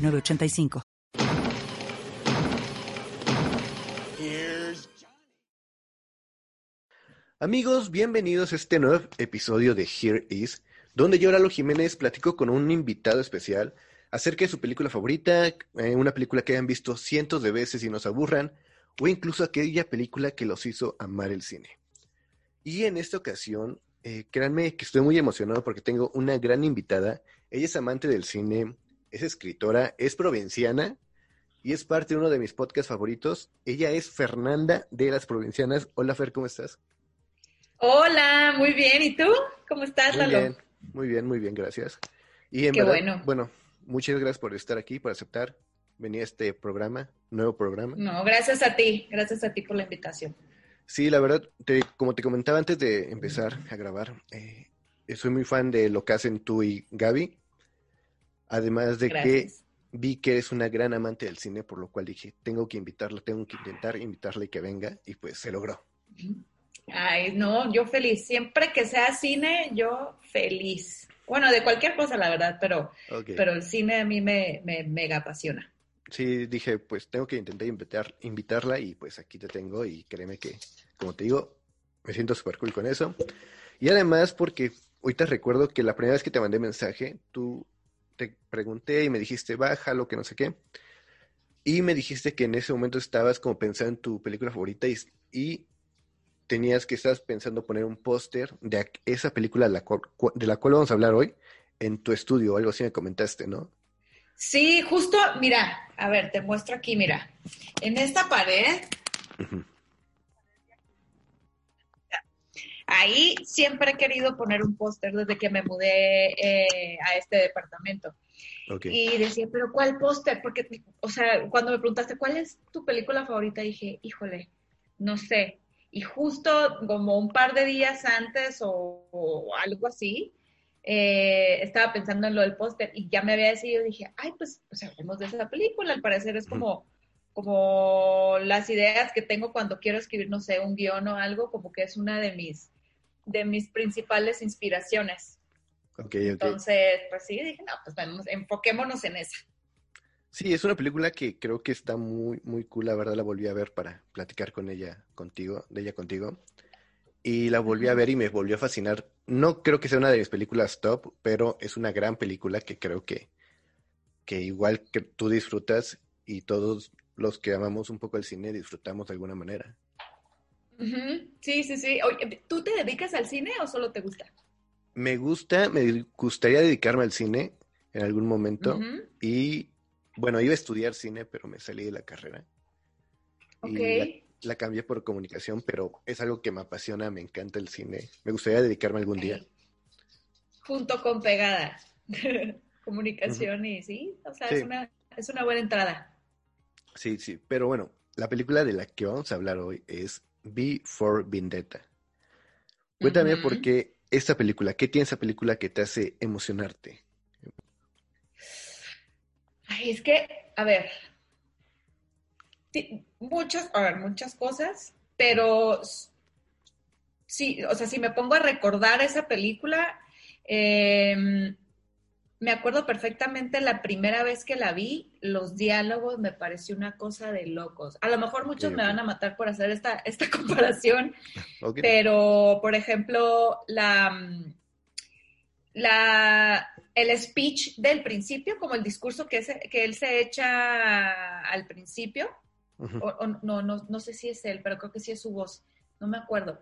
985. Amigos, bienvenidos a este nuevo episodio de Here Is, donde yo, Raúl Jiménez, platico con un invitado especial acerca de su película favorita, una película que hayan visto cientos de veces y no se aburran, o incluso aquella película que los hizo amar el cine. Y en esta ocasión, créanme que estoy muy emocionado porque tengo una gran invitada. Ella es amante del cine, es escritora, es provinciana y es parte de uno de mis podcasts favoritos. Ella es Fernanda de las Provincianas. Hola, Fer, ¿cómo estás? Hola, muy bien. ¿Y tú? ¿Cómo estás, Lalo? Muy bien, gracias. Y en verdad, bueno, muchas gracias por estar aquí, por aceptar venir a este programa, nuevo programa. No, gracias a ti por la invitación. Sí, la verdad, como te comentaba antes de empezar a grabar, soy muy fan de lo que hacen tú y Gaby. Además de Gracias. Que vi que eres una gran amante del cine, por lo cual dije, tengo que intentar invitarla y que venga, y pues se logró. Ay, no, yo feliz. Siempre que sea cine, yo feliz. Bueno, de cualquier cosa, la verdad, pero el cine a mí me mega apasiona. Sí, dije, pues tengo que intentar invitarla, y pues aquí te tengo, y créeme que, como te digo, me siento súper cool con eso. Y además, porque hoy te recuerdo que la primera vez que te mandé mensaje, tú... te pregunté y me dijiste, bájalo, que no sé qué. Y me dijiste que en ese momento estabas como pensando en tu película favorita y tenías que estar pensando poner un póster de esa película de la cual vamos a hablar hoy en tu estudio, algo así me comentaste, ¿no? Sí, justo, mira, a ver, te muestro aquí, mira. En esta pared, uh-huh. Ahí siempre he querido poner un póster desde que me mudé a este departamento. Okay. Y decía, ¿pero cuál póster? Porque, o sea, cuando me preguntaste, ¿cuál es tu película favorita? Dije, híjole, no sé. Y justo como un par de días antes o algo así, estaba pensando en lo del póster y ya me había decidido. Dije, ay, pues, o sea, hablemos de esa película. Al parecer es como las ideas que tengo cuando quiero escribir, no sé, un guión o algo, como que es una de mis principales inspiraciones. Okay. Entonces, pues sí, dije, no, pues vamos, enfoquémonos en esa. Sí, es una película que creo que está muy, muy cool, la verdad, la volví a ver para platicar de ella contigo, y la volví a ver y me volvió a fascinar. No creo que sea una de mis películas top, pero es una gran película que creo que igual que tú disfrutas y todos los que amamos un poco el cine disfrutamos de alguna manera. Uh-huh. Sí. Oye, ¿tú te dedicas al cine o solo te gusta? Me gustaría dedicarme al cine en algún momento. Uh-huh. Y, bueno, iba a estudiar cine, pero me salí de la carrera. Ok. Y la cambié por comunicación, pero es algo que me apasiona, me encanta el cine. Me gustaría dedicarme algún día. Junto con pegada. Comunicación. Uh-huh. Y sí, o sea, sí. Es una buena entrada. Sí, pero bueno, la película de la que vamos a hablar hoy es V For Vendetta. Cuéntame uh-huh. por qué esta película, ¿qué tiene esa película que te hace emocionarte? Ay, es que, a ver, sí, muchas cosas, pero sí, o sea, si me pongo a recordar esa película, me acuerdo perfectamente la primera vez que la vi, los diálogos me pareció una cosa de locos. A lo mejor muchos me van a matar por hacer esta comparación, pero, por ejemplo, el speech del principio, como el discurso que él se echa al principio, uh-huh. No sé si es él, pero creo que sí es su voz, no me acuerdo.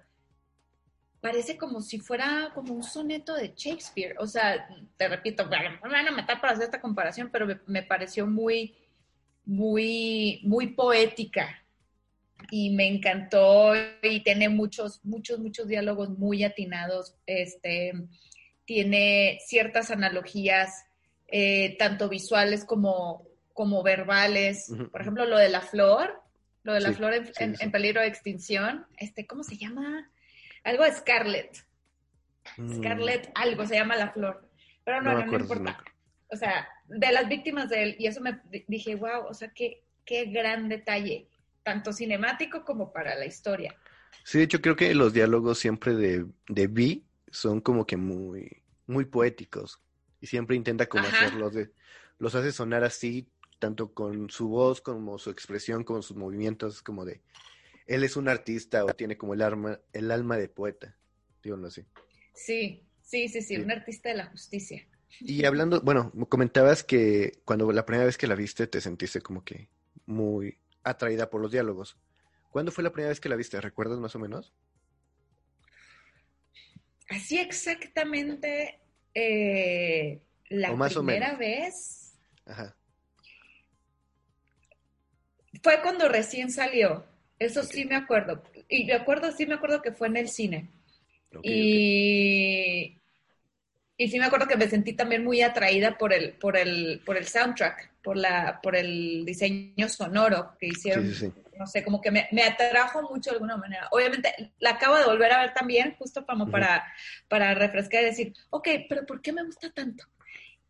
Parece como si fuera como un soneto de Shakespeare. O sea, te repito, me van a matar para hacer esta comparación, pero me pareció muy, muy, muy poética. Y me encantó y tiene muchos diálogos muy atinados. Tiene ciertas analogías, tanto visuales como como verbales. Uh-huh. Por ejemplo, lo de la flor. Lo de la flor en peligro de extinción. ¿Cómo se llama? Algo de Scarlet. Scarlet algo se llama la flor. Pero no importa. Nunca. O sea, de las víctimas de él. Y eso me dije, wow, o sea, qué gran detalle. Tanto cinemático como para la historia. Sí, de hecho, creo que los diálogos siempre de V son como que muy, muy poéticos. Y siempre intenta como hacerlos. Los hace sonar así, tanto con su voz, como su expresión, como sus movimientos, como de... Él es un artista o tiene como el alma de poeta. Díganlo así. Sí, un artista de la justicia. Y hablando, bueno, comentabas que cuando la primera vez que la viste te sentiste como que muy atraída por los diálogos. ¿Cuándo fue la primera vez que la viste? ¿Recuerdas más o menos? Así exactamente la primera vez. Ajá. Fue cuando recién salió. Eso okay. Sí me acuerdo. Y me acuerdo que fue en el cine. Okay, y sí me acuerdo que me sentí también muy atraída por el soundtrack, por el diseño sonoro que hicieron. Sí. No sé, como que me atrajo mucho de alguna manera. Obviamente, la acabo de volver a ver también, justo como para refrescar y decir, okay, pero ¿por qué me gusta tanto?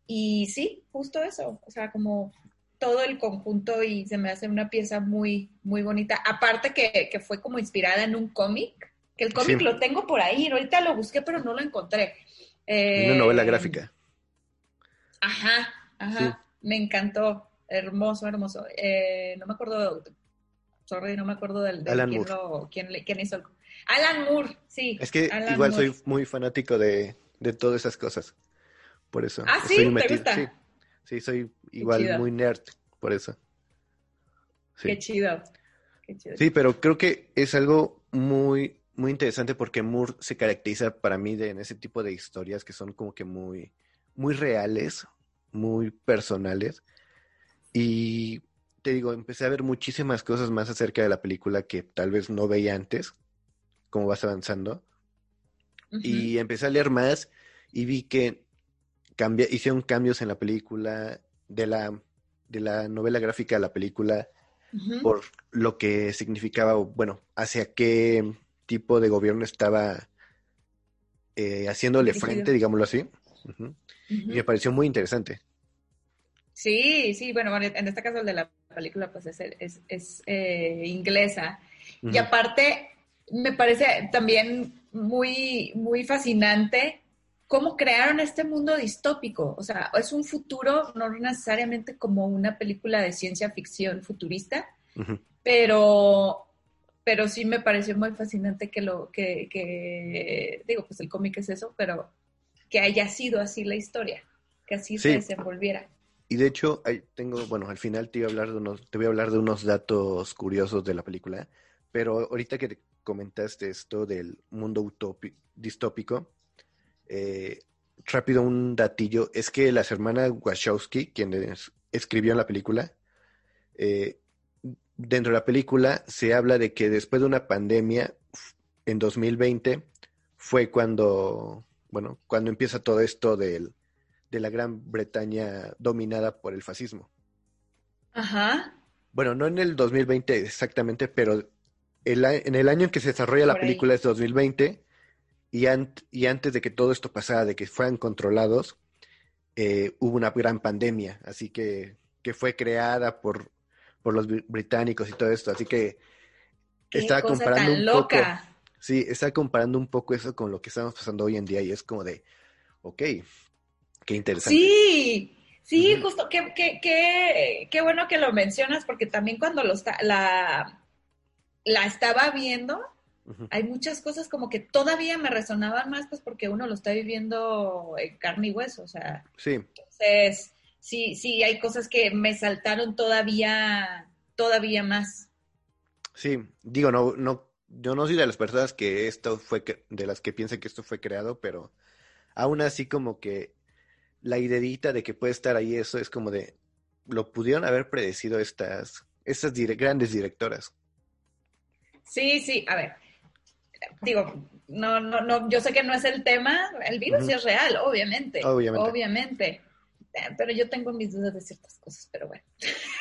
Y sí, justo eso. O sea, como todo el conjunto y se me hace una pieza muy, muy bonita. Aparte que fue como inspirada en un cómic, que el cómic lo tengo por ahí. Ahorita lo busqué, pero no lo encontré. Una novela gráfica. Ajá. Sí. Me encantó. Hermoso. No me acuerdo... Sorry, no me acuerdo de Alan Moore. ¿Quién hizo? Alan Moore, sí. Es que Alan igual Moore. Soy muy fanático de todas esas cosas. Por eso. Ah, sí, ¿te gusta? Sí, soy igual muy nerd, por eso. Sí. Qué chido. Sí, pero creo que es algo muy, muy interesante porque Moore se caracteriza para mí en ese tipo de historias que son como que muy, muy reales, muy personales. Y... Te digo, empecé a ver muchísimas cosas más acerca de la película que tal vez no veía antes, como vas avanzando. Uh-huh. Y empecé a leer más y vi que hicieron cambios en la película, de la novela gráfica a la película, por lo que significaba, bueno, hacia qué tipo de gobierno estaba haciéndole frente, digámoslo así. Uh-huh. Uh-huh. Y me pareció muy interesante. Sí, bueno, en este caso el de la película pues es inglesa. Uh-huh. Y aparte me parece también muy, muy fascinante cómo crearon este mundo distópico. O sea, es un futuro, no necesariamente como una película de ciencia ficción futurista, pero sí me pareció muy fascinante que digo, pues el cómic es eso, pero que haya sido así la historia, que así se desenvolviera. Y de hecho, al final te voy a hablar de unos datos curiosos de la película, pero ahorita que te comentaste esto del mundo distópico, rápido un datillo, es que las hermanas Wachowski, quienes escribieron la película, dentro de la película se habla de que después de una pandemia, en 2020, fue cuando empieza todo esto de la Gran Bretaña dominada por el fascismo. Ajá. Bueno, no en el 2020 exactamente, pero en el año en que se desarrolla por la película ahí. Es 2020, y antes de que todo esto pasara, de que fueran controlados, hubo una gran pandemia, así que fue creada por los británicos y todo esto, así que estaba comparando un poco... Sí, estaba comparando un poco eso con lo que estamos pasando hoy en día, y es como de, okay. Qué interesante. Sí, justo, qué bueno que lo mencionas, porque también cuando la estaba viendo, hay muchas cosas como que todavía me resonaban más, pues porque uno lo está viviendo en carne y hueso, o sea. Sí. Entonces, sí, hay cosas que me saltaron todavía más. Sí, digo, no, yo no soy de las personas que de las que piensan que esto fue creado, pero aún así como que la ideita de que puede estar ahí, eso es como de, lo pudieron haber predecido estas grandes directoras. Sí, a ver, digo, no, yo sé que no es el tema, el virus es real, obviamente, pero yo tengo mis dudas de ciertas cosas, pero bueno.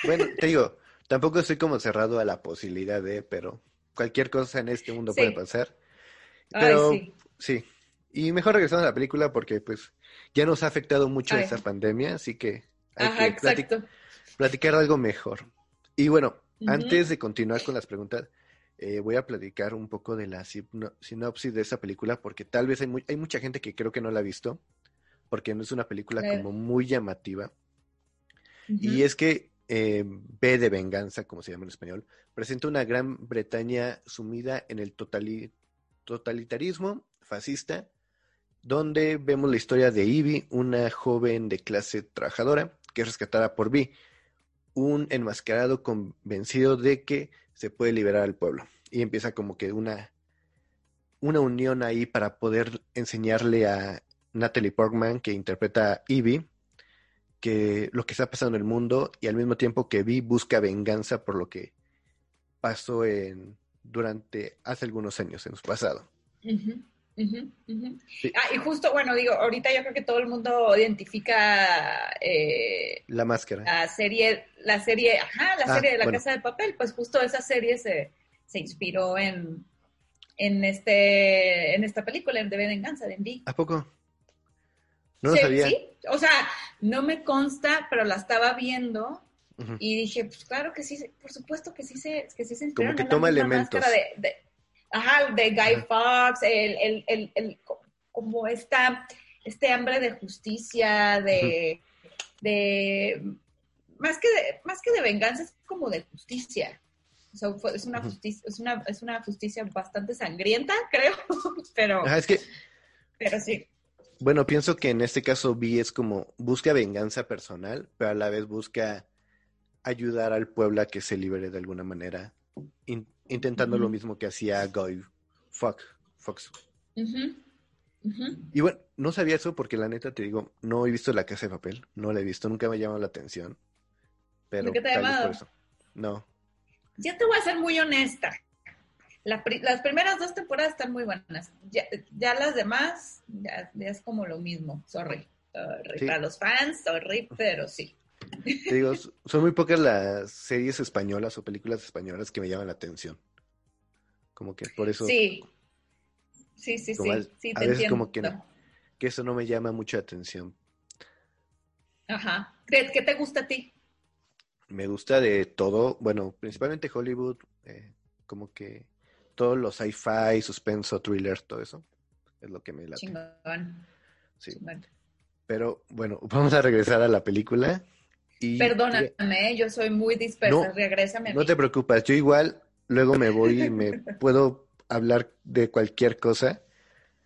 Bueno, te digo, tampoco soy como cerrado a la posibilidad de, pero cualquier cosa en este mundo puede pasar. Pero sí. Y mejor regresamos a la película porque pues ya nos ha afectado mucho esa pandemia, así que hay que platicar algo mejor. Y bueno, antes de continuar con las preguntas, voy a platicar un poco de la sinopsis de esa película porque tal vez hay mucha gente que creo que no la ha visto porque no es una película como muy llamativa. Y es que B de Venganza, como se llama en español, presenta una Gran Bretaña sumida en el totalitarismo fascista, donde vemos la historia de Ivy, una joven de clase trabajadora que es rescatada por V, un enmascarado convencido de que se puede liberar al pueblo. Y empieza como que una unión ahí para poder enseñarle a Natalie Portman, que interpreta a Ivy, que lo que está pasando en el mundo, y al mismo tiempo que Vi busca venganza por lo que pasó hace algunos años, en su pasado. Sí. Y justo, bueno, digo, ahorita yo creo que todo el mundo identifica La Máscara. La serie de la Casa de Papel, pues justo esa serie se inspiró en esta película, en The Venganza, de Envy. ¿A poco? No lo sabía. Sí, o sea, no me consta, pero la estaba viendo y dije, pues claro que sí, por supuesto que sí se inspiraron. Como que toma elementos. De Guy Fawkes, el como este hambre de justicia, de más que de venganza, es como de justicia. O sea, es una justicia bastante sangrienta, creo, pero... Pero sí. Bueno, pienso que en este caso Vi es como busca venganza personal, pero a la vez busca ayudar al pueblo a que se libere de alguna manera, intentando lo mismo que hacía Guy Fawkes. Y bueno, no sabía eso porque la neta te digo, no he visto La Casa de Papel, no la he visto, nunca me ha llamado la atención. Pero ¿nunca te ha llamado? No. Ya te voy a ser muy honesta. Las primeras dos temporadas están muy buenas. Ya las demás, ya es como lo mismo. Sorry, para los fans, sorry, pero sí. Te digo, son muy pocas las series españolas o películas españolas que me llaman la atención. Como que por eso... Sí. A veces entiendo. Como que eso no me llama mucho la atención. Ajá. ¿Qué te gusta a ti? Me gusta de todo. Bueno, principalmente Hollywood, como que... todos los sci-fi, suspenso, thriller, todo eso. Es lo que me late. Chingón. Sí. Chingón. Pero, bueno, vamos a regresar a la película. Y perdóname, yo soy muy dispersa. No, regrésame a mí. No te preocupes, yo igual luego me voy y me puedo hablar de cualquier cosa.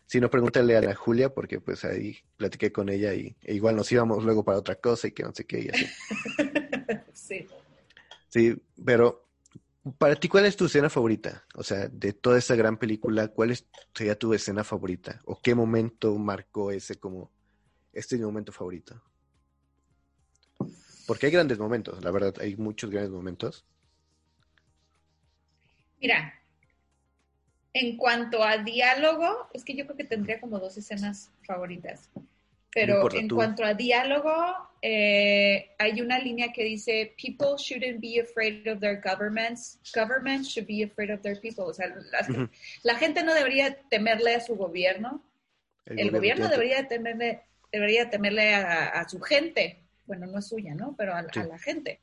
Si no, pregúntale a la Julia, porque pues ahí platiqué con ella e igual nos íbamos luego para otra cosa y que no sé qué y así. Sí. Sí, pero... para ti, ¿cuál es tu escena favorita? O sea, de toda esa gran película, ¿cuál sería tu escena favorita? ¿O qué momento marcó este momento favorito? Porque hay grandes momentos, la verdad, hay muchos grandes momentos. Mira, en cuanto a diálogo, es que yo creo que tendría como dos escenas favoritas. Pero cuanto a diálogo, hay una línea que dice, people shouldn't be afraid of their governments. Governments should be afraid of their people. O sea, la gente no debería temerle a su gobierno. El gobierno debería temerle a su gente. Bueno, no es suya, ¿no? Pero a la gente.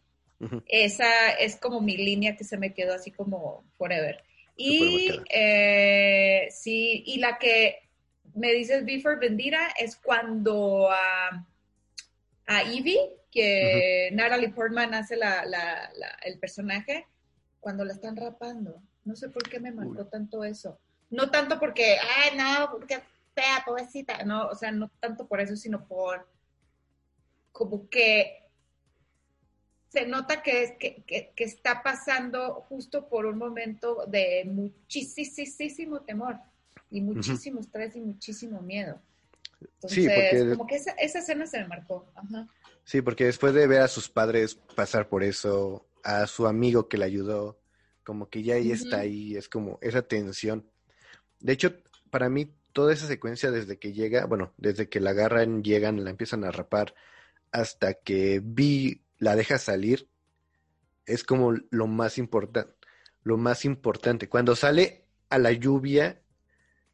Esa es como mi línea que se me quedó así como forever. Y la que... me dices V for Vendetta es cuando a Ivy, que Natalie Portman hace el personaje, cuando la están rapando. No sé por qué me marcó tanto eso. No tanto porque, porque fea, pobrecita. No, o sea, no tanto por eso, sino por como que se nota que está pasando justo por un momento de muchísimo temor. Y muchísimo estrés y muchísimo miedo. Entonces, como que esa escena se me marcó. Ajá. Sí, porque después de ver a sus padres pasar por eso, a su amigo que le ayudó, como que ya ella está ahí, es como esa tensión. De hecho, para mí, toda esa secuencia desde que la agarran, llegan, la empiezan a rapar, hasta que Vi la deja salir, es como lo más importante. Lo más importante. Cuando sale a la lluvia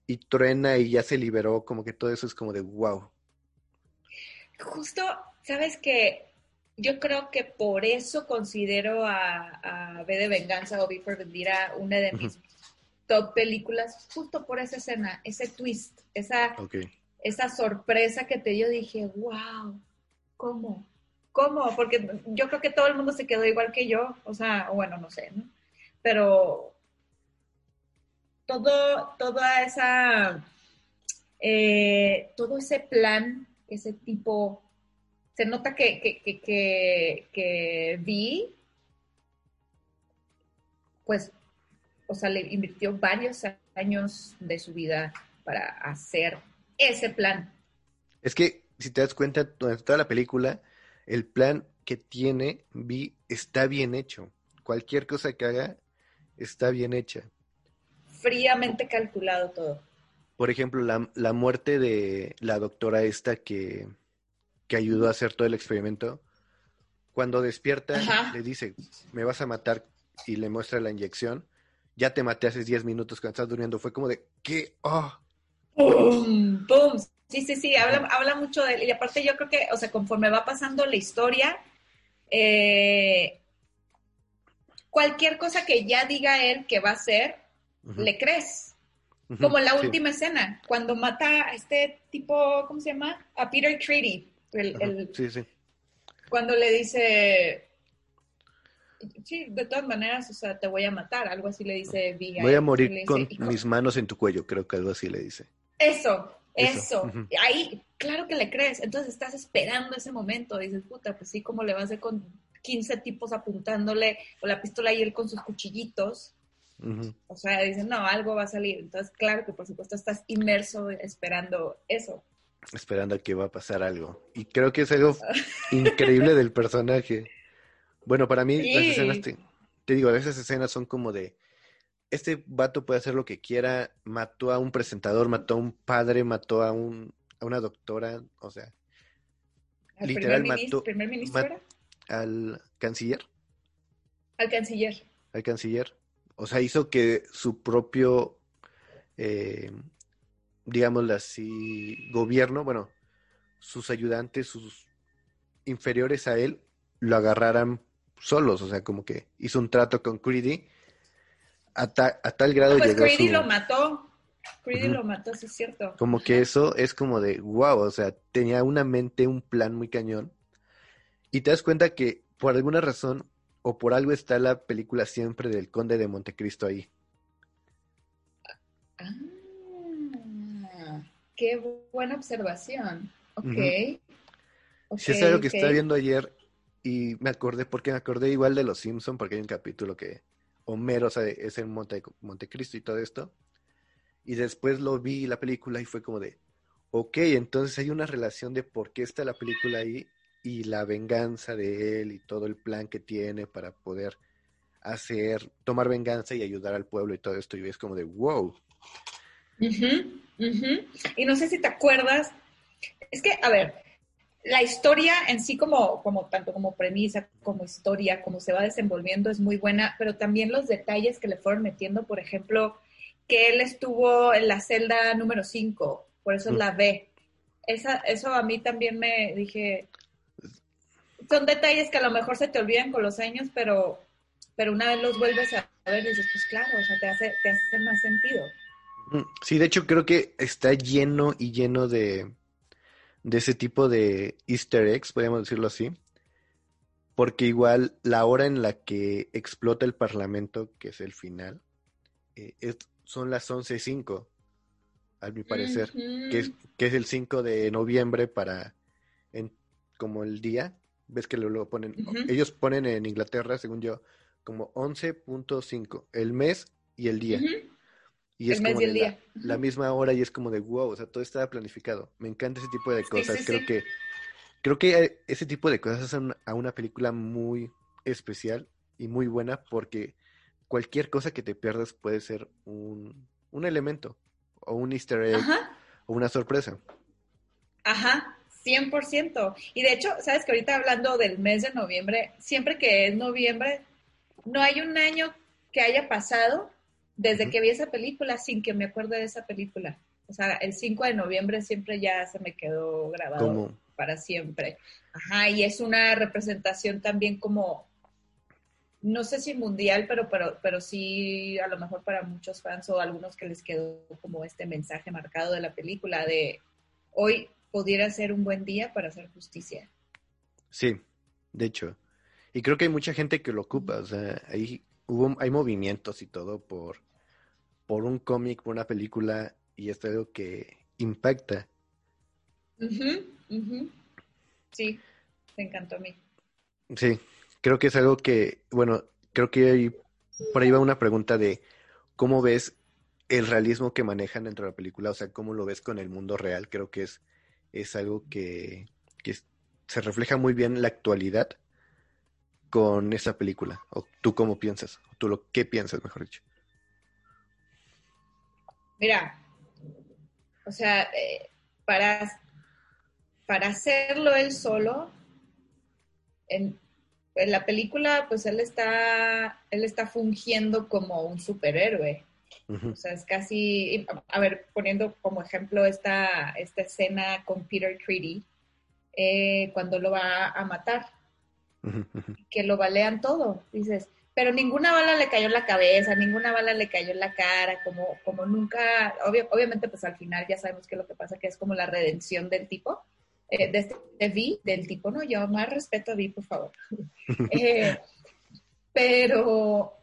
y truena y ya se liberó, como que todo eso es como de wow. Justo, ¿sabes qué? Yo creo que por eso considero a V de Venganza o V for Vendetta una de mis top películas, justo por esa escena, ese twist, esa sorpresa que yo dije, wow, ¿cómo? Porque yo creo que todo el mundo se quedó igual que yo, o sea, bueno, no sé, ¿no? Pero todo ese plan, ese tipo... Se nota que vi, pues, o sea, le invirtió varios años de su vida para hacer ese plan. Es que, si te das cuenta, durante toda la película, el plan que tiene Vi está bien hecho. Cualquier cosa que haga está bien hecha. Fríamente calculado todo. Por ejemplo, la muerte de la doctora esta que ayudó a hacer todo el experimento, cuando despierta, ajá, le dice, me vas a matar, y le muestra la inyección, ya te maté hace 10 minutos cuando estás durmiendo, fue como de, ¿qué? ¡Oh! ¡Pum! ¡Pum! Sí, habla mucho de él, y aparte yo creo que, o sea, conforme va pasando la historia, cualquier cosa que ya diga él que va a hacer, uh-huh, le crees. Uh-huh. Como la última escena, cuando mata a este tipo, ¿cómo se llama? A Peter Creedy. Cuando le dice, sí, de todas maneras, o sea, te voy a matar, algo así le dice Viga. Voy a morir dice, con mis manos en tu cuello, creo que algo así le dice. Eso. Uh-huh. Ahí, claro que le crees, entonces estás esperando ese momento, dices, puta, pues sí, ¿cómo le va a hacer con 15 tipos apuntándole con la pistola y él con sus cuchillitos? Uh-huh. O sea, dicen, no, algo va a salir. Entonces, claro que por supuesto estás inmerso esperando eso. Esperando que va a pasar algo. Y creo que es algo increíble del personaje. Bueno, para mí, sí, las escenas, te digo, esas escenas son como de, este vato puede hacer lo que quiera, mató a un presentador, mató a un padre, mató a una doctora, o sea, ¿al literal mató... ¿Primer ministro era? ¿Al canciller? Al canciller. O sea, hizo que su propio, digámoslo así, gobierno, bueno, sus ayudantes, sus inferiores a él, lo agarraran solos. O sea, como que hizo un trato con Creedy a tal grado. No, pues llegó Creedy lo mató. Creedy lo mató, sí es cierto. Como que eso es como de, wow, o sea, tenía una mente, un plan muy cañón. Y te das cuenta que por alguna razón... O por algo está la película siempre del Conde de Montecristo ahí. Ah, qué buena observación. Ok. Sí, es algo que estaba viendo ayer y me acordé igual de Los Simpsons, porque hay un capítulo que Homero, o sea, es el Montecristo y todo esto. Y después lo vi la película y fue como de, ok, entonces hay una relación de por qué está la película ahí. Y la venganza de él y todo el plan que tiene para poder tomar venganza y ayudar al pueblo y todo esto. Y es como de wow. Uh-huh. Y no sé si te acuerdas. Es que, a ver, la historia en sí como tanto como premisa, como historia, como se va desenvolviendo es muy buena. Pero también los detalles que le fueron metiendo, por ejemplo, que él estuvo en la celda número 5. Por eso es la B. Eso a mí también me dije... Son detalles que a lo mejor se te olvidan con los años, pero una vez los vuelves a ver y dices, pues claro, o sea, te hace más sentido. Sí, de hecho creo que está lleno y lleno de ese tipo de easter eggs, podríamos decirlo así, porque igual la hora en la que explota el parlamento, que es el final, son las 11:05, a mi parecer, uh-huh, que es el 5 de noviembre como el día... Ves que luego ponen, uh-huh, ellos ponen en Inglaterra, según yo, como 11.5, el mes y el día. Uh-huh. Y es como la misma hora y es como de wow, o sea, todo estaba planificado. Me encanta ese tipo de cosas. Sí. Creo que ese tipo de cosas hacen a una película muy especial y muy buena, porque cualquier cosa que te pierdas puede ser un elemento, o un easter egg, ajá, o una sorpresa. Ajá. 100%. Y de hecho, sabes que ahorita hablando del mes de noviembre, siempre que es noviembre, No hay un año que haya pasado desde que vi esa película sin que me acuerde de esa película. O sea, el 5 de noviembre siempre ya se me quedó grabado. ¿Cómo? Para siempre. Ajá, y es una representación también como, no sé si mundial, pero sí a lo mejor para muchos fans o algunos que les quedó como este mensaje marcado de la película de hoy pudiera ser un buen día para hacer justicia. Sí, de hecho. Y creo que hay mucha gente que lo ocupa. O sea, hay movimientos y todo por un cómic, por una película, y es algo que impacta. Uh-huh, uh-huh. Sí, me encantó a mí. Sí, creo que es algo que, bueno, creo que por ahí va una pregunta de cómo ves el realismo que manejan dentro de la película, o sea, cómo lo ves con el mundo real. Creo que es algo que se refleja muy bien la actualidad con esa película. O tú cómo piensas, o tú qué piensas, mejor dicho. Mira, o sea, para hacerlo él solo, en la película, pues él está fungiendo como un superhéroe. Uh-huh. O sea, es casi, a ver, poniendo como ejemplo esta escena con Peter Creedy, cuando lo va a matar, uh-huh, que lo balean todo, dices, pero ninguna bala le cayó en la cabeza, ninguna bala le cayó en la cara, como nunca, obviamente pues al final ya sabemos que lo que pasa que es como la redención del tipo, de V, del tipo, no, yo más respeto a V, por favor. Pero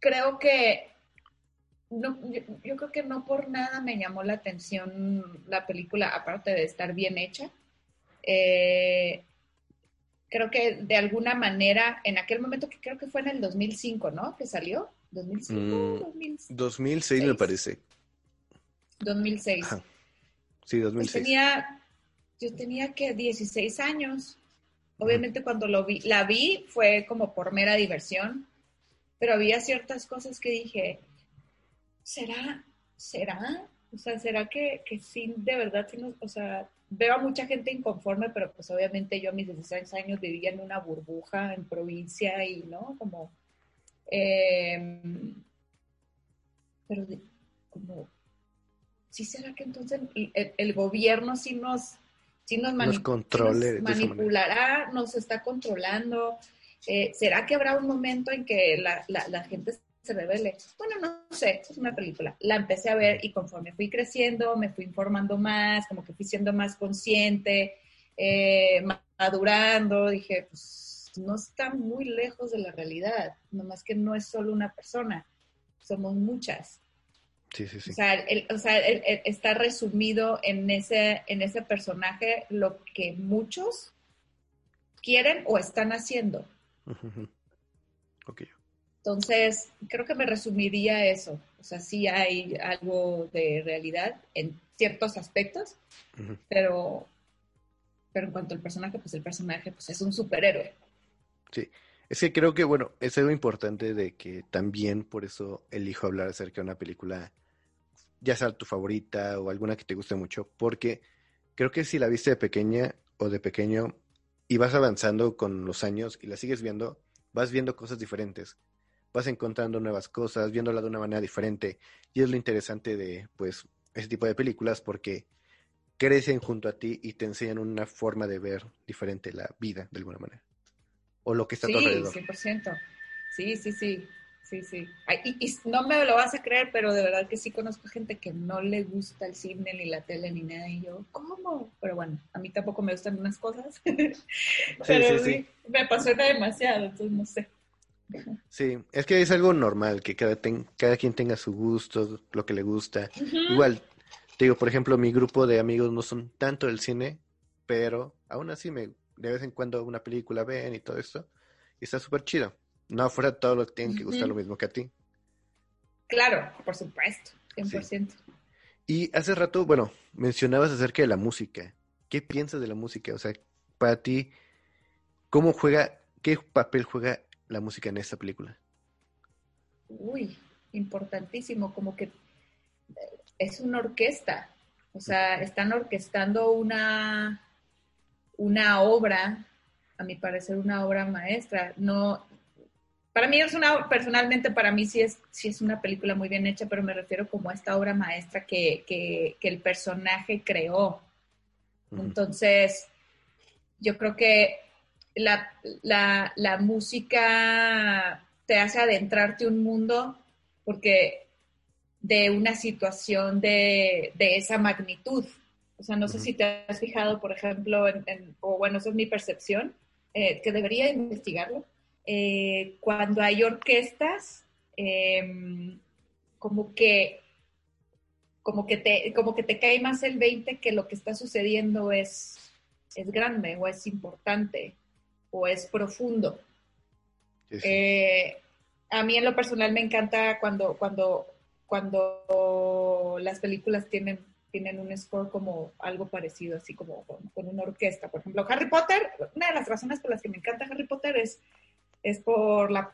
creo que, no, yo creo que no por nada me llamó la atención la película, aparte de estar bien hecha. Creo que de alguna manera, en aquel momento que creo que fue en el 2005, ¿no? Que salió, 2006 me parece. 2006. Ajá. Sí, 2006. Yo tenía que 16 años. Obviamente cuando la vi fue como por mera diversión, pero había ciertas cosas que dije, ¿será? O sea, ¿será que sí, de verdad, sí nos, o sea, veo a mucha gente inconforme, pero pues obviamente yo a mis 16 años vivía en una burbuja en provincia y, ¿no? Como, pero como, ¿sí será que entonces el gobierno sí nos manipulará, nos está controlando? ¿Será que habrá un momento en que la gente se revele? Bueno, no sé, es una película. La empecé a ver y conforme fui creciendo, me fui informando más, como que fui siendo más consciente, madurando. Dije, pues, no está muy lejos de la realidad. Nomás que no es solo una persona, somos muchas. Sí, sí, sí. O sea, está resumido en ese personaje lo que muchos quieren o están haciendo. Uh-huh. Ok. Entonces, creo que me resumiría eso. O sea, sí hay algo de realidad en ciertos aspectos, uh-huh, pero en cuanto al personaje, pues el personaje pues es un superhéroe. Sí, es que creo que, bueno, es algo importante de que también por eso elijo hablar acerca de una película, ya sea tu favorita o alguna que te guste mucho, porque creo que si la viste de pequeña o de pequeño y vas avanzando con los años y la sigues viendo, vas viendo cosas diferentes. Vas encontrando nuevas cosas, viéndola de una manera diferente. Y es lo interesante de, pues, ese tipo de películas porque crecen junto a ti y te enseñan una forma de ver diferente la vida, de alguna manera. O lo que está a tu alrededor. Sí, 100%. Sí. Ay, y no me lo vas a creer, pero de verdad que sí conozco gente que no le gusta el cine, ni la tele, ni nada. Y yo, ¿cómo? Pero bueno, a mí tampoco me gustan unas cosas. Pero sí. Me apasiona demasiado, entonces no sé. Sí, es que es algo normal que cada quien tenga su gusto, lo que le gusta. Uh-huh. Igual, te digo, por ejemplo, mi grupo de amigos no son tanto del cine, pero aún así de vez en cuando una película ven y todo esto, y está súper chido. No fuera todos los que tienen que uh-huh gustar lo mismo que a ti. Claro, por supuesto, 100%. Sí. Y hace rato, bueno, mencionabas acerca de la música. ¿Qué piensas de la música? O sea, para ti, ¿qué papel juega la música en esta película? Uy, importantísimo, como que es una orquesta, o sea, están orquestando una obra a mi parecer, una obra maestra. No, para mí es una, personalmente para mí sí es una película muy bien hecha, pero me refiero como a esta obra maestra que el personaje creó. Entonces, yo creo que la música te hace adentrarte a un mundo, porque de una situación de esa magnitud. O sea, no sé si te has fijado, por ejemplo, o bueno, esa es mi percepción, que debería investigarlo. Cuando hay orquestas, como que te cae más el 20 que lo que está sucediendo es grande, o es importante, o es profundo. Sí, sí. A mí en lo personal me encanta cuando las películas tienen un score como algo parecido, así como con una orquesta. Por ejemplo, Harry Potter, una de las razones por las que me encanta Harry Potter es por la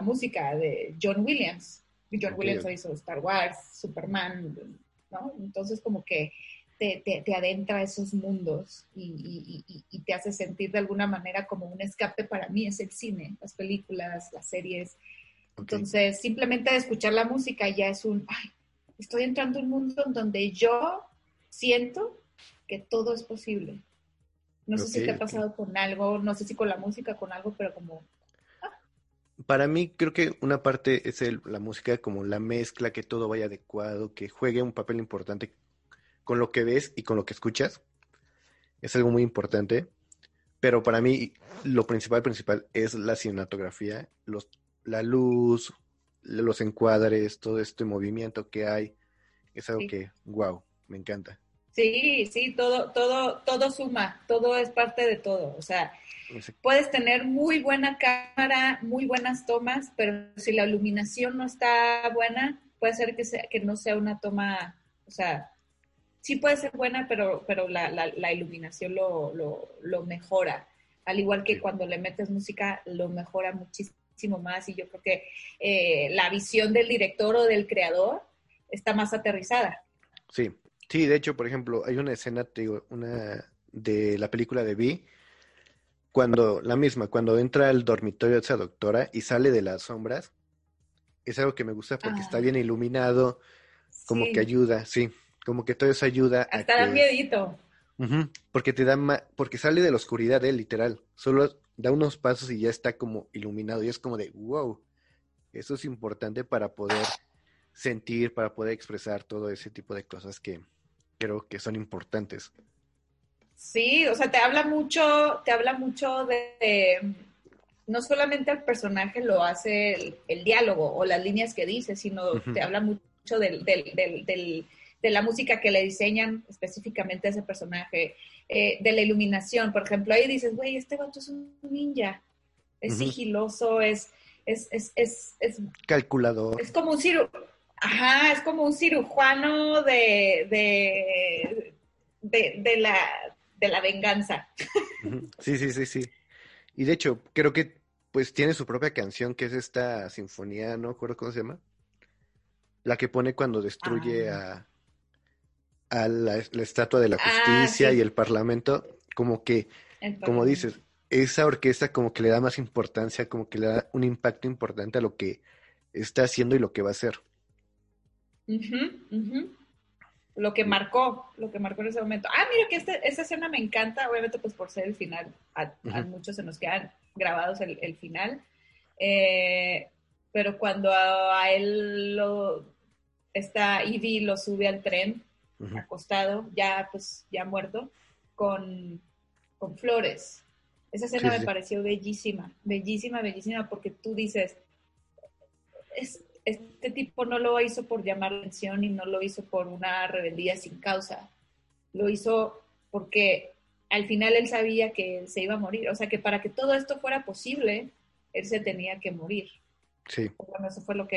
música de John Williams. John Williams hizo Star Wars, Superman, ¿no? Entonces como que te adentra a esos mundos y te hace sentir de alguna manera como un escape. Para mí es el cine, las películas, las series. Okay. Entonces, simplemente escuchar la música ya es estoy entrando en un mundo en donde yo siento que todo es posible. No sé si te ha pasado con algo, no sé si con la música, con algo, pero como... Para mí creo que una parte es la música, como la mezcla, que todo vaya adecuado, que juegue un papel importante con lo que ves y con lo que escuchas. Es algo muy importante, pero para mí lo principal es la cinematografía, la luz, los encuadres, todo este movimiento que hay. Es algo que, wow, me encanta. Sí, todo suma, todo es parte de todo. O sea, puedes tener muy buena cámara, muy buenas tomas, pero si la iluminación no está buena, puede ser que no sea una toma, o sea, sí puede ser buena, pero la iluminación lo mejora. Al igual que cuando le metes música, lo mejora muchísimo más, y yo creo que la visión del director o del creador está más aterrizada. Sí. Sí, de hecho, por ejemplo, hay una escena, te digo, una de la película de V, cuando entra al dormitorio de esa doctora y sale de las sombras, es algo que me gusta porque está bien iluminado, como que ayuda, como que todo eso ayuda. Hasta da miedito. Porque te da porque sale de la oscuridad, literal, solo da unos pasos y ya está como iluminado, y es como de wow, eso es importante para poder sentir, para poder expresar todo ese tipo de cosas que creo que son importantes. Sí, o sea, te habla mucho de no solamente al personaje lo hace el diálogo o las líneas que dice, sino te habla mucho de la música que le diseñan específicamente a ese personaje, de la iluminación. Por ejemplo, ahí dices, güey, este vato es un ninja, es sigiloso, es calculador. Es como un cirujano de la venganza. Sí. Y de hecho, creo que pues tiene su propia canción, que es esta sinfonía, no recuerdo cómo se llama, la que pone cuando destruye a la estatua de la justicia y el parlamento, como que, como dices, esa orquesta como que le da más importancia, como que le da un impacto importante a lo que está haciendo y lo que va a hacer. Lo que marcó en ese momento. Ah, mira que esta escena me encanta, obviamente pues por ser el final, a muchos se nos quedan grabados el final, pero cuando a él Ivy lo sube al tren, acostado, ya muerto, con flores. Esa escena me pareció bellísima, porque tú dices, este tipo no lo hizo por llamar la atención y no lo hizo por una rebeldía sin causa. Lo hizo porque al final él sabía que se iba a morir. O sea, que para que todo esto fuera posible, él se tenía que morir. Sí. Bueno, eso fue lo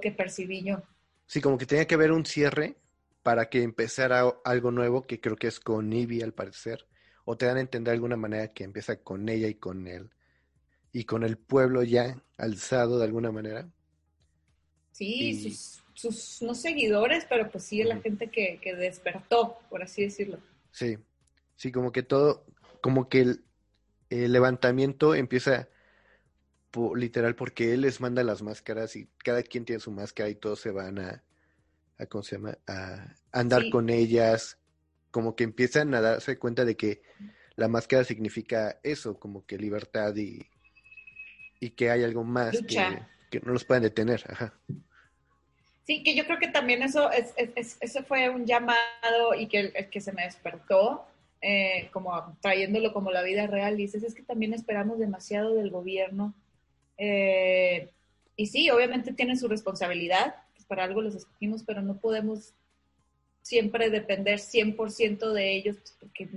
que percibí yo. Sí, como que tenía que haber un cierre para que empezara algo nuevo, que creo que es con Ivy, al parecer. O te dan a entender de alguna manera que empieza con ella y con él. Y con el pueblo ya alzado de alguna manera. Sí, sus no seguidores, pero pues sí, la gente que despertó, por así decirlo. Sí, como que todo, como que el levantamiento empieza literal porque él les manda las máscaras y cada quien tiene su máscara y todos se van a ¿cómo se llama? A andar sí. con ellas, como que empiezan a darse cuenta de que la máscara significa eso, como que libertad y que hay algo más que no los pueden detener. Ajá. Sí, que yo creo que también eso eso fue un llamado y que el que se me despertó, como trayéndolo como la vida real, dices, es que también esperamos demasiado del gobierno. Y sí, obviamente tienen su responsabilidad, pues para algo los escogimos, pero no podemos siempre depender 100% de ellos, pues porque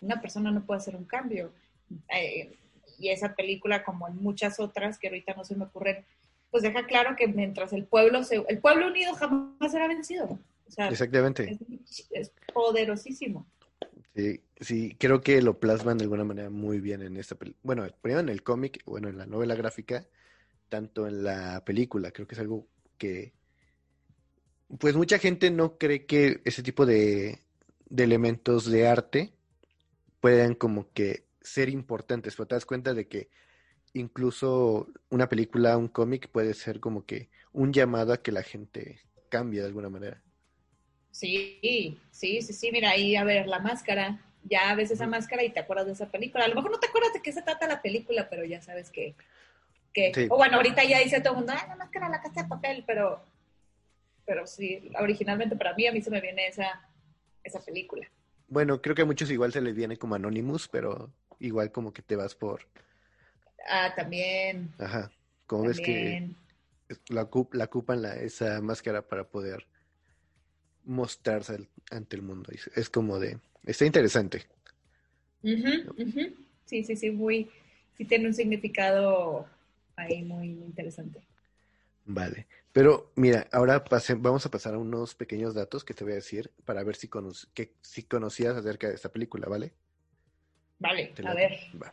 una persona no puede hacer un cambio. Y esa película, como en muchas otras que ahorita no se me ocurren, pues deja claro que mientras el pueblo unido jamás será vencido. O sea, exactamente. Es poderosísimo. Sí, creo que lo plasman de alguna manera muy bien en esta película. Bueno, primero en el cómic, bueno, en la novela gráfica, tanto en la película. Creo que es algo que, pues mucha gente no cree que ese tipo de elementos de arte puedan como que ser importantes, pero te das cuenta de que incluso una película, un cómic puede ser como que un llamado a que la gente cambie de alguna manera. Sí, mira, ahí, a ver, la máscara, ya ves esa máscara y te acuerdas de esa película, a lo mejor no te acuerdas de qué se trata la película, pero ya sabes que... Sí. O bueno, ahorita ya dice todo el mundo, ah, la máscara, la Casa de Papel, pero sí, originalmente para mí, a mí se me viene esa película. Bueno, creo que a muchos igual se les viene como Anonymous, pero igual como que te vas por... Ah, también. Ajá. ¿Cómo ves que la ocupan esa máscara para poder mostrarse ante el mundo? Es como de... Está interesante. Uh-huh, uh-huh. Sí, muy... Sí tiene un significado ahí muy interesante. Vale. Pero, mira, ahora vamos a pasar a unos pequeños datos que te voy a decir para ver si conocías acerca de esta película, ¿vale? Vale, a ver. Va.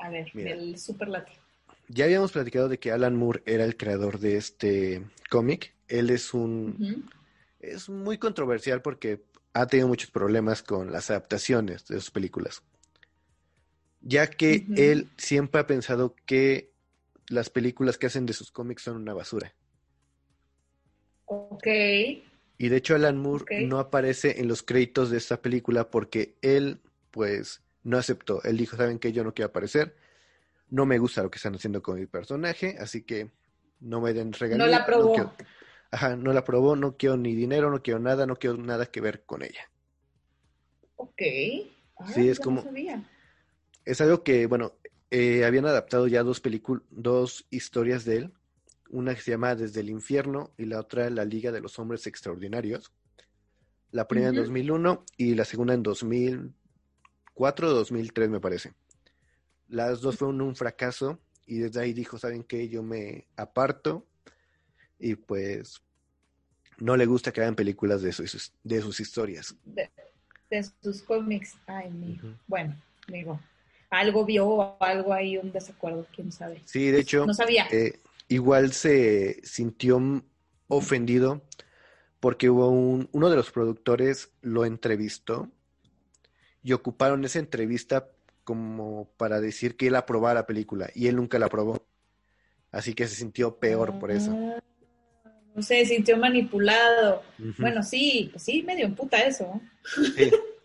A ver, mira, el superlate. Ya habíamos platicado de que Alan Moore era el creador de este cómic. Él es es muy controversial porque ha tenido muchos problemas con las adaptaciones de sus películas. Ya que él siempre ha pensado que las películas que hacen de sus cómics son una basura. Ok. Y de hecho Alan Moore no aparece en los créditos de esta película porque él, pues... no aceptó. Él dijo, ¿saben qué? Yo no quiero aparecer. No me gusta lo que están haciendo con mi personaje, así que no me den regalos. No la aprobó. No la aprobó. No quiero ni dinero, no quiero nada, no quiero nada que ver con ella. Ok. Sí, es como... No sabía. Es algo que, bueno, habían adaptado ya dos historias de él. Una que se llama Desde el Infierno y la otra La Liga de los Hombres Extraordinarios. La primera en 2001 y la segunda en 2004 o 2003 me parece. Las dos fueron un fracaso y desde ahí dijo, ¿saben qué? Yo me aparto y pues no le gusta que hagan películas de sus historias. De sus cómics. Ay, Bueno, digo, algo vio, algo ahí, un desacuerdo, quién sabe. Sí, de hecho, no sabía. Igual se sintió ofendido porque hubo uno de los productores lo entrevistó y ocuparon esa entrevista como para decir que él aprobaba la película, y él nunca la aprobó. Así que se sintió peor por eso. No sé, sintió manipulado. Uh-huh. Bueno, sí, pues sí, medio emputa eso.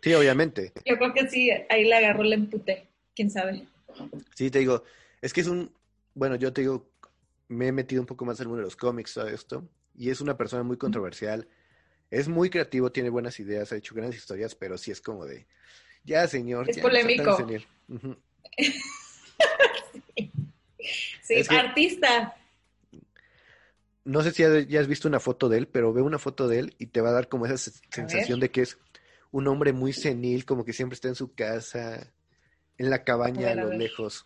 Sí, obviamente. Yo creo que sí, ahí le agarró el empute, quién sabe. Sí, te digo, es que es bueno, yo te digo, me he metido un poco más en el mundo de los cómics, todo esto, y es una persona muy controversial, es muy creativo, tiene buenas ideas, ha hecho grandes historias, pero sí es como de... Ya, señor. Es polémico. Sí, es artista. No sé si ya has visto una foto de él, pero ve una foto de él y te va a dar como esa sensación de que es un hombre muy senil, como que siempre está en su casa, en la cabaña, a lo lejos.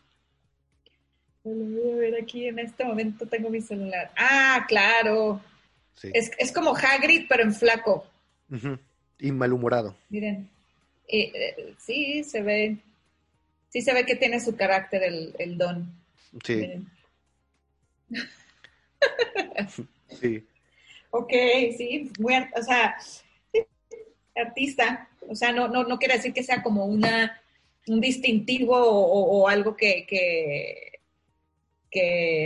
Lo voy a ver aquí, en este momento tengo mi celular. Ah, claro. Sí. Es como Hagrid, pero en flaco. Uh-huh. Y malhumorado. Miren. Sí, se ve. Sí, se ve que tiene su carácter el don. Sí. Sí. Ok, sí, o sea, artista. O sea, no quiere decir que sea como una un distintivo o algo que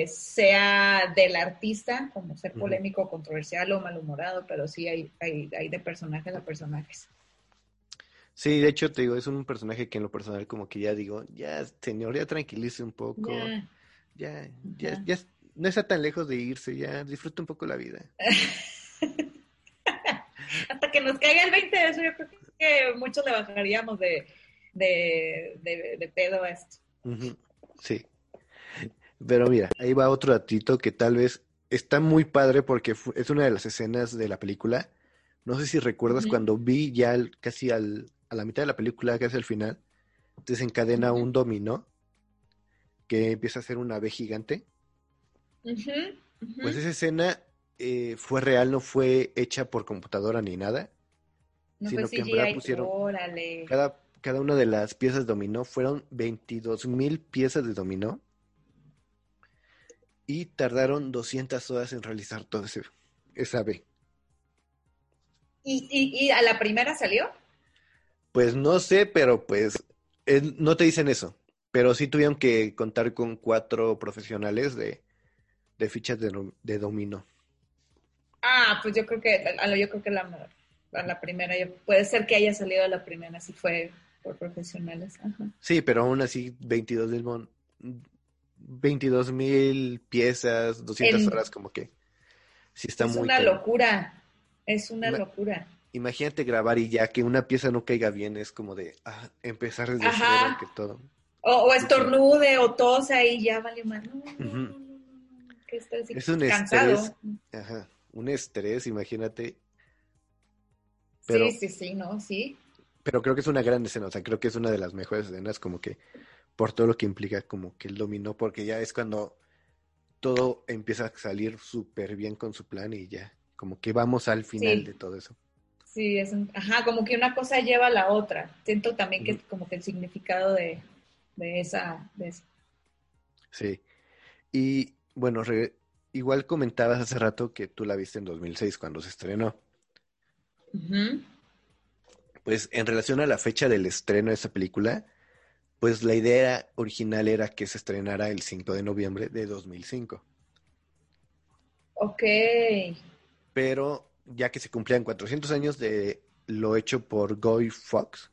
sea del artista, como ser polémico, controversial o malhumorado, pero sí hay de personajes a personajes. Sí, de hecho, te digo, es un personaje que en lo personal como que ya digo, ya señor, ya tranquilice un poco, ya no está tan lejos de irse, ya disfruta un poco la vida. Hasta que nos caiga el 20 de eso, yo creo que muchos le bajaríamos de pedo a esto. Sí. Pero mira, ahí va otro datito que tal vez está muy padre porque es una de las escenas de la película. No sé si recuerdas cuando vi ya a la mitad de la película, casi al final, desencadena un dominó que empieza a ser una ave gigante. Pues esa escena fue real, no fue hecha por computadora ni nada. No, sino que en verdad pusieron... Órale. Cada una de las piezas dominó fueron 22,000 piezas de dominó. Y tardaron 200 horas en realizar todo esa ave. ¿Y a la primera salió? Pues no sé, pero pues no te dicen eso. Pero sí tuvieron que contar con 4 profesionales de fichas de dominó. Ah, pues yo creo que a la primera, puede ser que haya salido a la primera, si fue por profesionales. Ajá. Sí, pero aún así 22,000 piezas, 200 horas, como que sí está muy... Es una locura. Imagínate grabar y ya que una pieza no caiga bien, es como de empezar desde cero, que todo... O estornude, o tosa y ya vale más. Es un cansado. Estrés. Ajá, un estrés, imagínate. Pero, sí, ¿no? Sí. Pero creo que es una gran escena, o sea, creo que es una de las mejores escenas, como que por todo lo que implica como que el dominó, porque ya es cuando todo empieza a salir súper bien con su plan y ya, como que vamos al final de todo eso. Sí, es como que una cosa lleva a la otra. Siento también que es como que el significado de esa. Sí. Y bueno, igual comentabas hace rato que tú la viste en 2006 cuando se estrenó. Pues en relación a la fecha del estreno de esa película, pues la idea original era que se estrenara el 5 de noviembre de 2005. Ok. Pero ya que se cumplían 400 años de lo hecho por Guy Fawkes.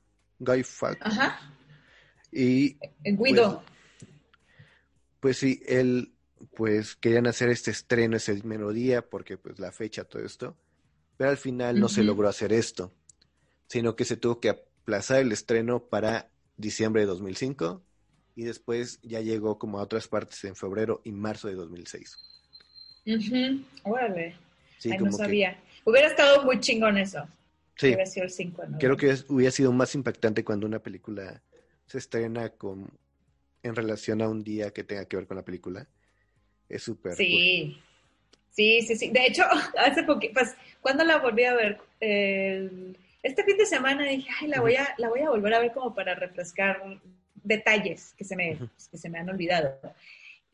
Ajá. Y Guido. Pues sí, él, pues querían hacer este estreno ese mismo día porque pues la fecha, todo esto. Pero al final no se logró hacer esto, sino que se tuvo que aplazar el estreno para diciembre de 2005 y después ya llegó como a otras partes en febrero y marzo de 2006. Órale. Sí, ay, no sabía. Que... Hubiera estado muy chingón eso. Sí. Hubiera sido el 5 de noviembre. Creo que hubiera sido más impactante cuando una película se estrena en relación a un día que tenga que ver con la película. Es súper cool. Sí. De hecho, hace poquito, pues, cuando la volví a ver, este fin de semana dije, ay, la voy a volver a ver como para refrescar detalles que se me han olvidado.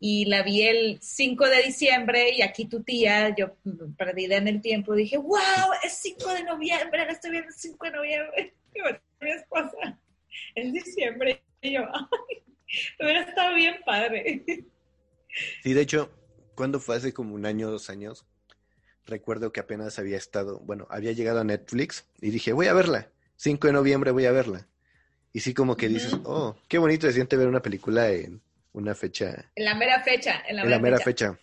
Y la vi el 5 de diciembre y aquí tu tía, yo perdida en el tiempo, dije, wow, es 5 de noviembre, la estoy viendo el 5 de noviembre. Y bueno, mi esposa, es diciembre. Y yo, ay, hubiera estado bien padre. Sí, de hecho... ¿Cuándo fue? Hace como un año, 2 años. Recuerdo que apenas había llegado a Netflix y dije, voy a verla. 5 de noviembre voy a verla. Y sí, como que dices, qué bonito se siente ver una película en una fecha. En la mera fecha.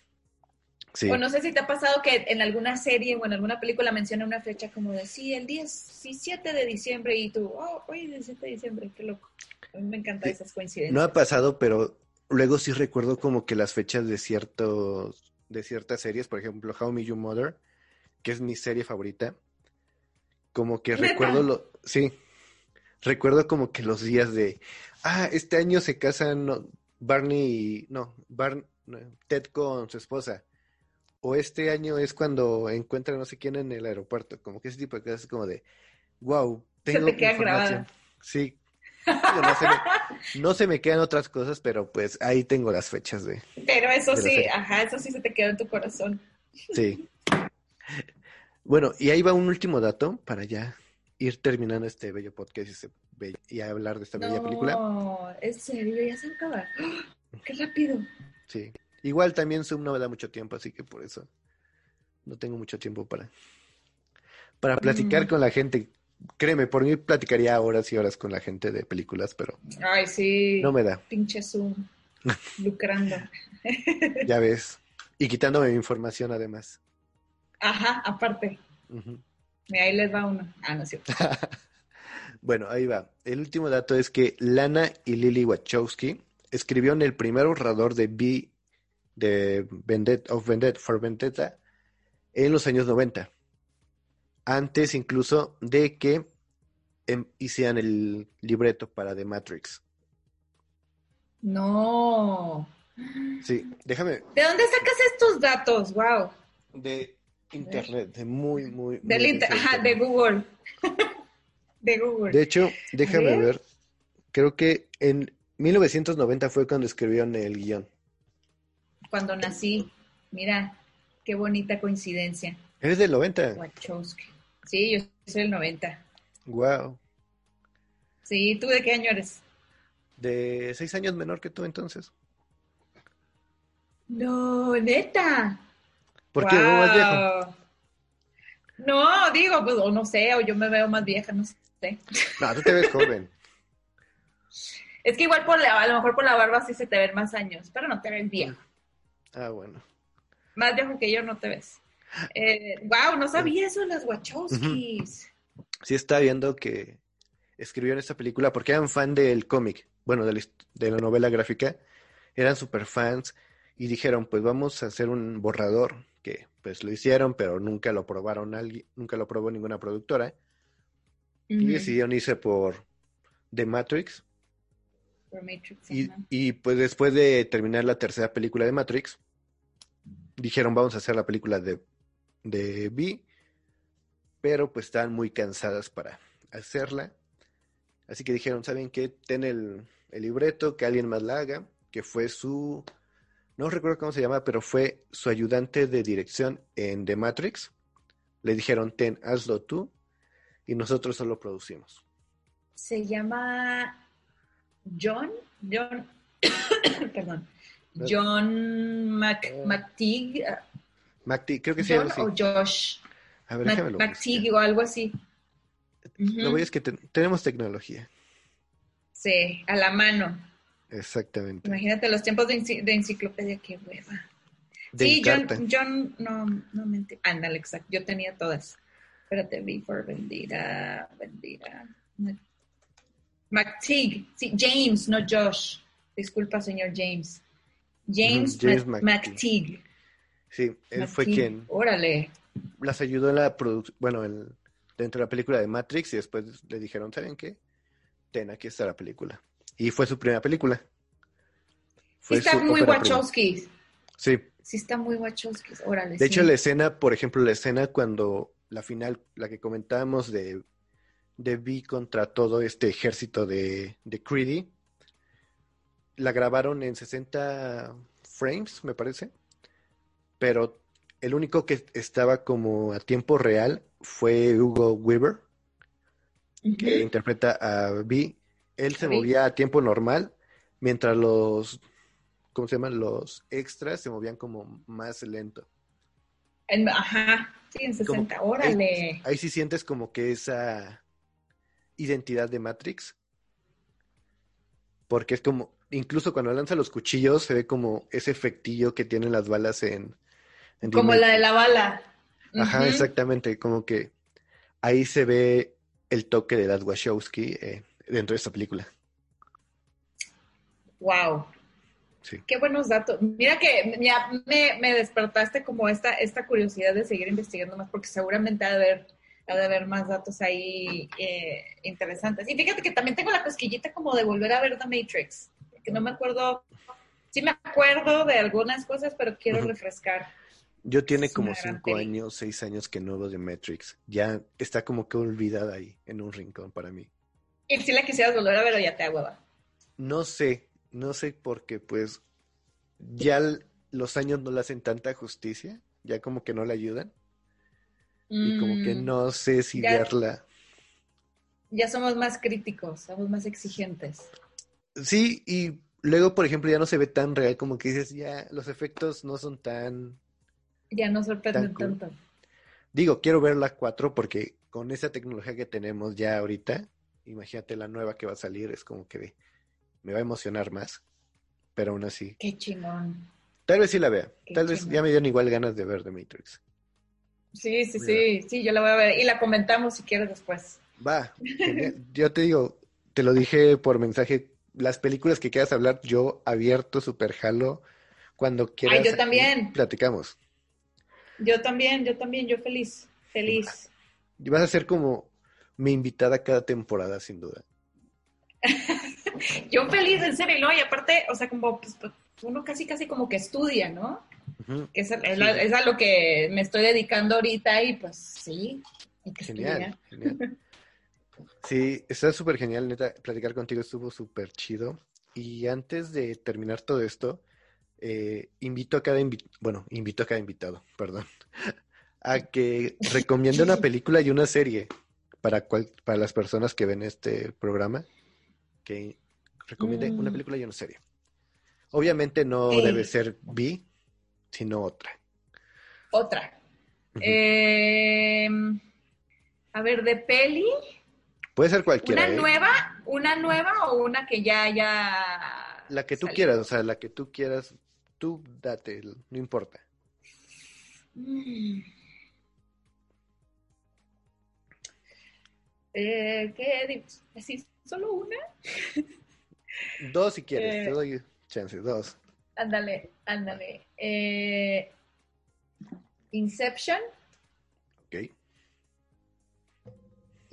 Sí. O no sé si te ha pasado que en alguna serie o en alguna película menciona una fecha como de, sí, el 17 de diciembre. Y tú, hoy es 17 de diciembre, qué loco. A mí me encantan esas coincidencias. No ha pasado, pero... Luego sí recuerdo como que las fechas de ciertas series, por ejemplo, How I Met Your Mother, que es mi serie favorita, como que recuerdo como que los días de, este año se casan Ted con su esposa, o este año es cuando encuentra no sé quién en el aeropuerto, como que ese tipo de cosas como de, wow, tengo información. Sí. No se me quedan otras cosas, pero pues ahí tengo las fechas de... Pero eso de sí, eso sí se te quedó en tu corazón. Sí. Bueno, y ahí va un último dato para ya ir terminando este bello podcast y este y a hablar de esta bella película. No, en serio, ya se acaba. ¡Oh, qué rápido! Sí. Igual también Zoom no me da mucho tiempo, así que por eso no tengo mucho tiempo para platicar con la gente. Créeme, por mí platicaría horas y horas con la gente de películas, pero... Ay, sí. No me da. Pinche Zoom. Lucrando. Ya ves. Y quitándome mi información, además. Ajá, aparte. Uh-huh. Mira, ahí les va uno. Ah, no es cierto. Bueno, ahí va. El último dato es que Lana y Lily Wachowski escribió en el primer borrador de V For Vendetta en los años 90. Antes incluso de que hicieran el libreto para The Matrix. No. Sí, déjame. ¿De dónde sacas estos datos? Wow. De internet, de muy ajá, de Google. De Google. De hecho, déjame ver. Creo que en 1990 fue cuando escribieron el guión. Cuando nací. Mira, qué bonita coincidencia. ¿Eres del 90? Wachowski. Sí, yo soy del 90. Wow. Sí, ¿tú de qué año eres? De 6 años menor que tú, entonces. No, neta. ¿Por qué? ¿No más viejo? No, digo, pues, o no sé, o yo me veo más vieja, no sé. No, tú te ves joven. Es que igual a lo mejor por la barba sí se te ven más años, pero no te ves viejo. Ah, bueno. Más viejo que yo no te ves. Wow, no sabía eso de las Wachowskis. Uh-huh. Sí, está viendo que escribieron esta película porque eran fan del cómic, bueno, de la novela gráfica, eran super fans y dijeron, pues vamos a hacer un borrador, que pues lo hicieron, pero nunca lo probó ninguna productora. Uh-huh. Y decidieron irse por The Matrix. Por Matrix, y pues después de terminar la tercera película de Matrix, dijeron, vamos a hacer la película de V, pero pues estaban muy cansadas para hacerla. Así que dijeron, ¿saben qué? Ten el libreto, que alguien más la haga, que fue su... No recuerdo cómo se llama, pero fue su ayudante de dirección en The Matrix. Le dijeron, hazlo tú, y nosotros solo producimos. Se llama John... Perdón. John McTeigue. McTeigue, creo que sí. John o Josh. A ver, déjamelo. McTeigue o algo así. Lo voy a decir, es que tenemos tecnología. Sí, a la mano. Exactamente. Imagínate los tiempos de enciclopedia, qué hueva. Sí, John no mentí. Ándale, exacto. Yo tenía todas. Espérate, V for Vendetta. McTeigue. Sí, James, no Josh. Disculpa, señor James. James McTeigue. Sí, él fue quien... ¡Órale! Las ayudó en la producción... Bueno, dentro de la película de Matrix, y después le dijeron, ¿saben qué? Aquí está la película. Y fue su primera película. Sí está muy Wachowski. Sí. Sí está muy Wachowski, órale. De hecho, la escena, por ejemplo, cuando la final, la que comentábamos de V contra todo este ejército de Creedy, la grabaron en 60 frames, me parece. Pero el único que estaba como a tiempo real fue Hugo Weaving, uh-huh, que interpreta a V. Él se movía a tiempo normal, mientras los extras se movían como más lento. Ajá, sí, en 60, como, órale. Ahí sí sientes como que esa identidad de Matrix. Porque es como... Incluso cuando lanza los cuchillos se ve como ese efectillo que tienen las balas en como la de la bala. Ajá, uh-huh, exactamente. Como que ahí se ve el toque de las Wachowski dentro de esta película. Wow. Sí. Qué buenos datos. Mira que ya me despertaste como esta curiosidad de seguir investigando más, porque seguramente ha de haber más datos ahí interesantes. Y fíjate que también tengo la cosquillita como de volver a ver The Matrix, que no me acuerdo, sí me acuerdo de algunas cosas, pero quiero refrescar. Yo tiene como 5 años, 6 años que no veo de Matrix. Ya está como que olvidada ahí, en un rincón para mí. ¿Y si la quisieras volver a ver o ya te da hueva? No sé porque pues ya los años no le hacen tanta justicia, ya como que no le ayudan. Y como que no sé si verla. ya somos más críticos, somos más exigentes. Sí, y luego, por ejemplo, ya no se ve tan real, como que dices, ya los efectos no son tan... Ya no sorprenden tanto. Digo, quiero ver la 4 porque con esa tecnología que tenemos ya ahorita, imagínate la nueva que va a salir, es como que me va a emocionar más, pero aún así... ¡Qué chingón! Tal vez sí la vea, tal vez ya me dieron igual ganas de ver The Matrix. Sí, sí, mira. Sí, yo la voy a ver y la comentamos si quieres después. Va, yo te digo, te lo dije por mensaje, las películas que quieras hablar, yo abierto, super jalo, cuando quieras. Ay, yo también. Platicamos. Yo también, yo feliz. Vas a ser como mi invitada cada temporada, sin duda. Yo feliz, en serio, ¿no? Y aparte, o sea, como pues, uno casi como que estudia, ¿no? Uh-huh. Es a lo que me estoy dedicando ahorita y pues sí, hay que genial. Sí, está súper genial, neta, platicar contigo estuvo súper chido. Y antes de terminar todo esto, invito a cada invitado, a que recomiende una película y una serie para las personas que ven este programa, que recomiende una película y una serie. Obviamente no debe ser B, sino otra. Uh-huh. A ver, de peli. Puede ser cualquiera. ¿Una nueva o una que ya la que tú salió. Quieras, o sea, la que tú quieras, tú date, no importa. ¿Qué? ¿Así solo una? Dos si quieres, te doy chance, dos. Ándale. Inception. Ok.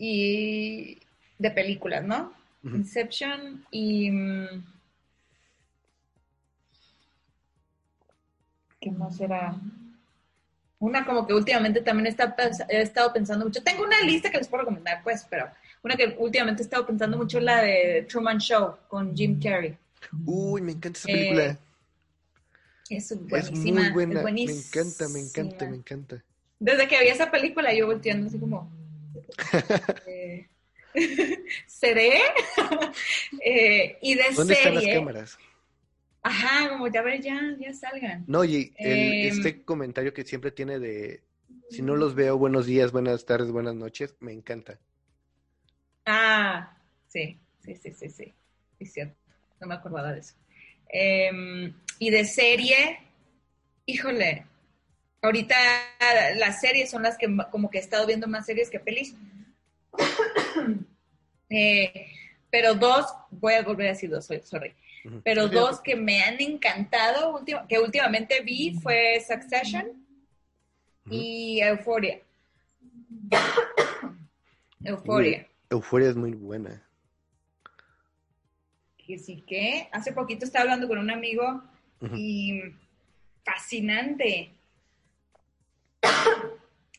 Y de películas, ¿no? Uh-huh. Inception y... ¿Qué más era? Una como que últimamente también he estado pensando mucho. Tengo una lista que les puedo recomendar, pues, pero... Una que últimamente he estado pensando mucho es la de Truman Show con Jim Carrey. Uy, me encanta esa película. Es buenísima. Es muy buena. Me encanta. Desde que vi esa película yo volteando así como... ¿seré? Y de ¿dónde serie... ¿Dónde están las cámaras? Ajá, como ya ver, ya salgan. No, y este comentario que siempre tiene de... Si no los veo, buenos días, buenas tardes, buenas noches, me encanta. Ah, sí. Es cierto, no me acordaba de eso. Y de serie, híjole... Ahorita las series son las que como que he estado viendo más series que pelis. Pero dos, voy a volver a decir dos, sorry. Pero dos que me han encantado, que últimamente vi, fue Succession y Euforia. Euforia es muy buena. Así que hace poquito estaba hablando con un amigo y fascinante.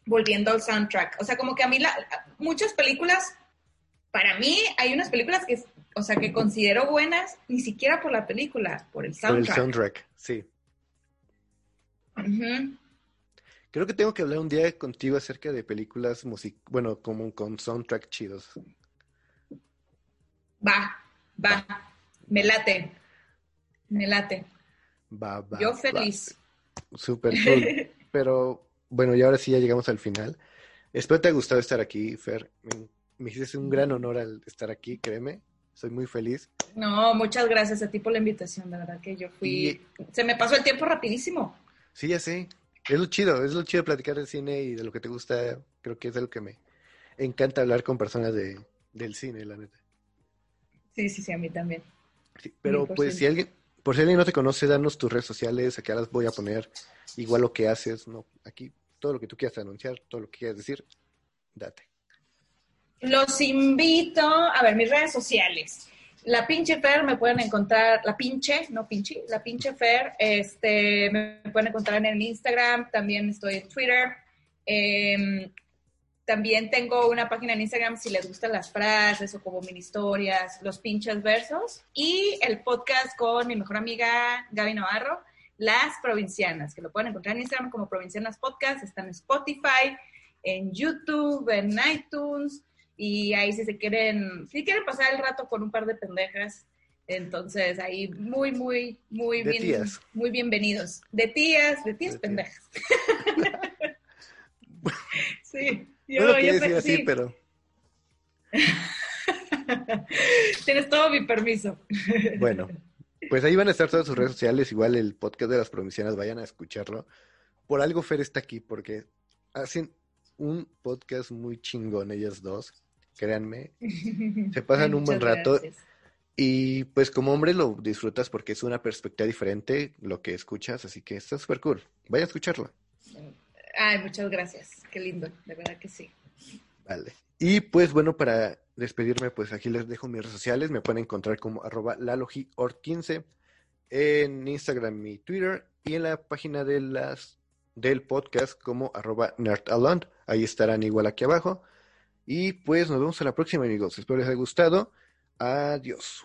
Volviendo al soundtrack, o sea, como que a mí muchas películas, para mí hay unas películas que, o sea, que considero buenas, ni siquiera por la película, por el soundtrack. Por el soundtrack, sí. Uh-huh. Creo que tengo que hablar un día contigo acerca de películas, bueno, como con soundtrack chidos. Va, me late. Va. Yo feliz. Va. Súper cool, pero... Bueno, y ahora sí ya llegamos al final. Espero te haya gustado estar aquí, Fer. Me hiciste un gran honor al estar aquí, créeme. Soy muy feliz. No, muchas gracias a ti por la invitación. La verdad que yo fui... Se me pasó el tiempo rapidísimo. Sí, ya sé. Es lo chido platicar del cine y de lo que te gusta. Creo que es de lo que me encanta hablar con personas del cine, la neta. Sí, a mí también. Sí, pero pues si alguien no te conoce, danos tus redes sociales, acá las voy a poner. Igual lo que haces, no, aquí todo lo que tú quieras anunciar, todo lo que quieras decir, date. Los invito, a ver, mis redes sociales. La pinche Fer me pueden encontrar, la pinche Fer, me pueden encontrar en Instagram, también estoy en Twitter. También tengo una página en Instagram si les gustan las frases o como mini historias, los pinches versos. Y el podcast con mi mejor amiga Gaby Navarro, Las Provincianas, que lo pueden encontrar en Instagram como Provincianas Podcast. Están en Spotify, en YouTube, en iTunes Y ahí si quieren pasar el rato con un par de pendejas, entonces ahí muy de bien, tías. Muy bienvenidos. De tías pendejas. Tías. Sí, yo pensé así, pero tienes todo mi permiso. Bueno, pues ahí van a estar todas sus redes sociales, igual el podcast de las Provincianas, vayan a escucharlo. Por algo Fer está aquí, porque hacen un podcast muy chingón ellas dos, créanme, se pasan un buen rato. Gracias. Y pues como hombre lo disfrutas porque es una perspectiva diferente lo que escuchas, así que está súper cool, vayan a escucharlo. Ay, muchas gracias, qué lindo, de verdad que sí. Vale, y pues bueno, para despedirme, pues aquí les dejo mis redes sociales, me pueden encontrar como @lalogiort15 en Instagram y Twitter, y en la página de del podcast como @nerdalond, ahí estarán igual aquí abajo, y pues nos vemos a la próxima, amigos, espero les haya gustado, adiós.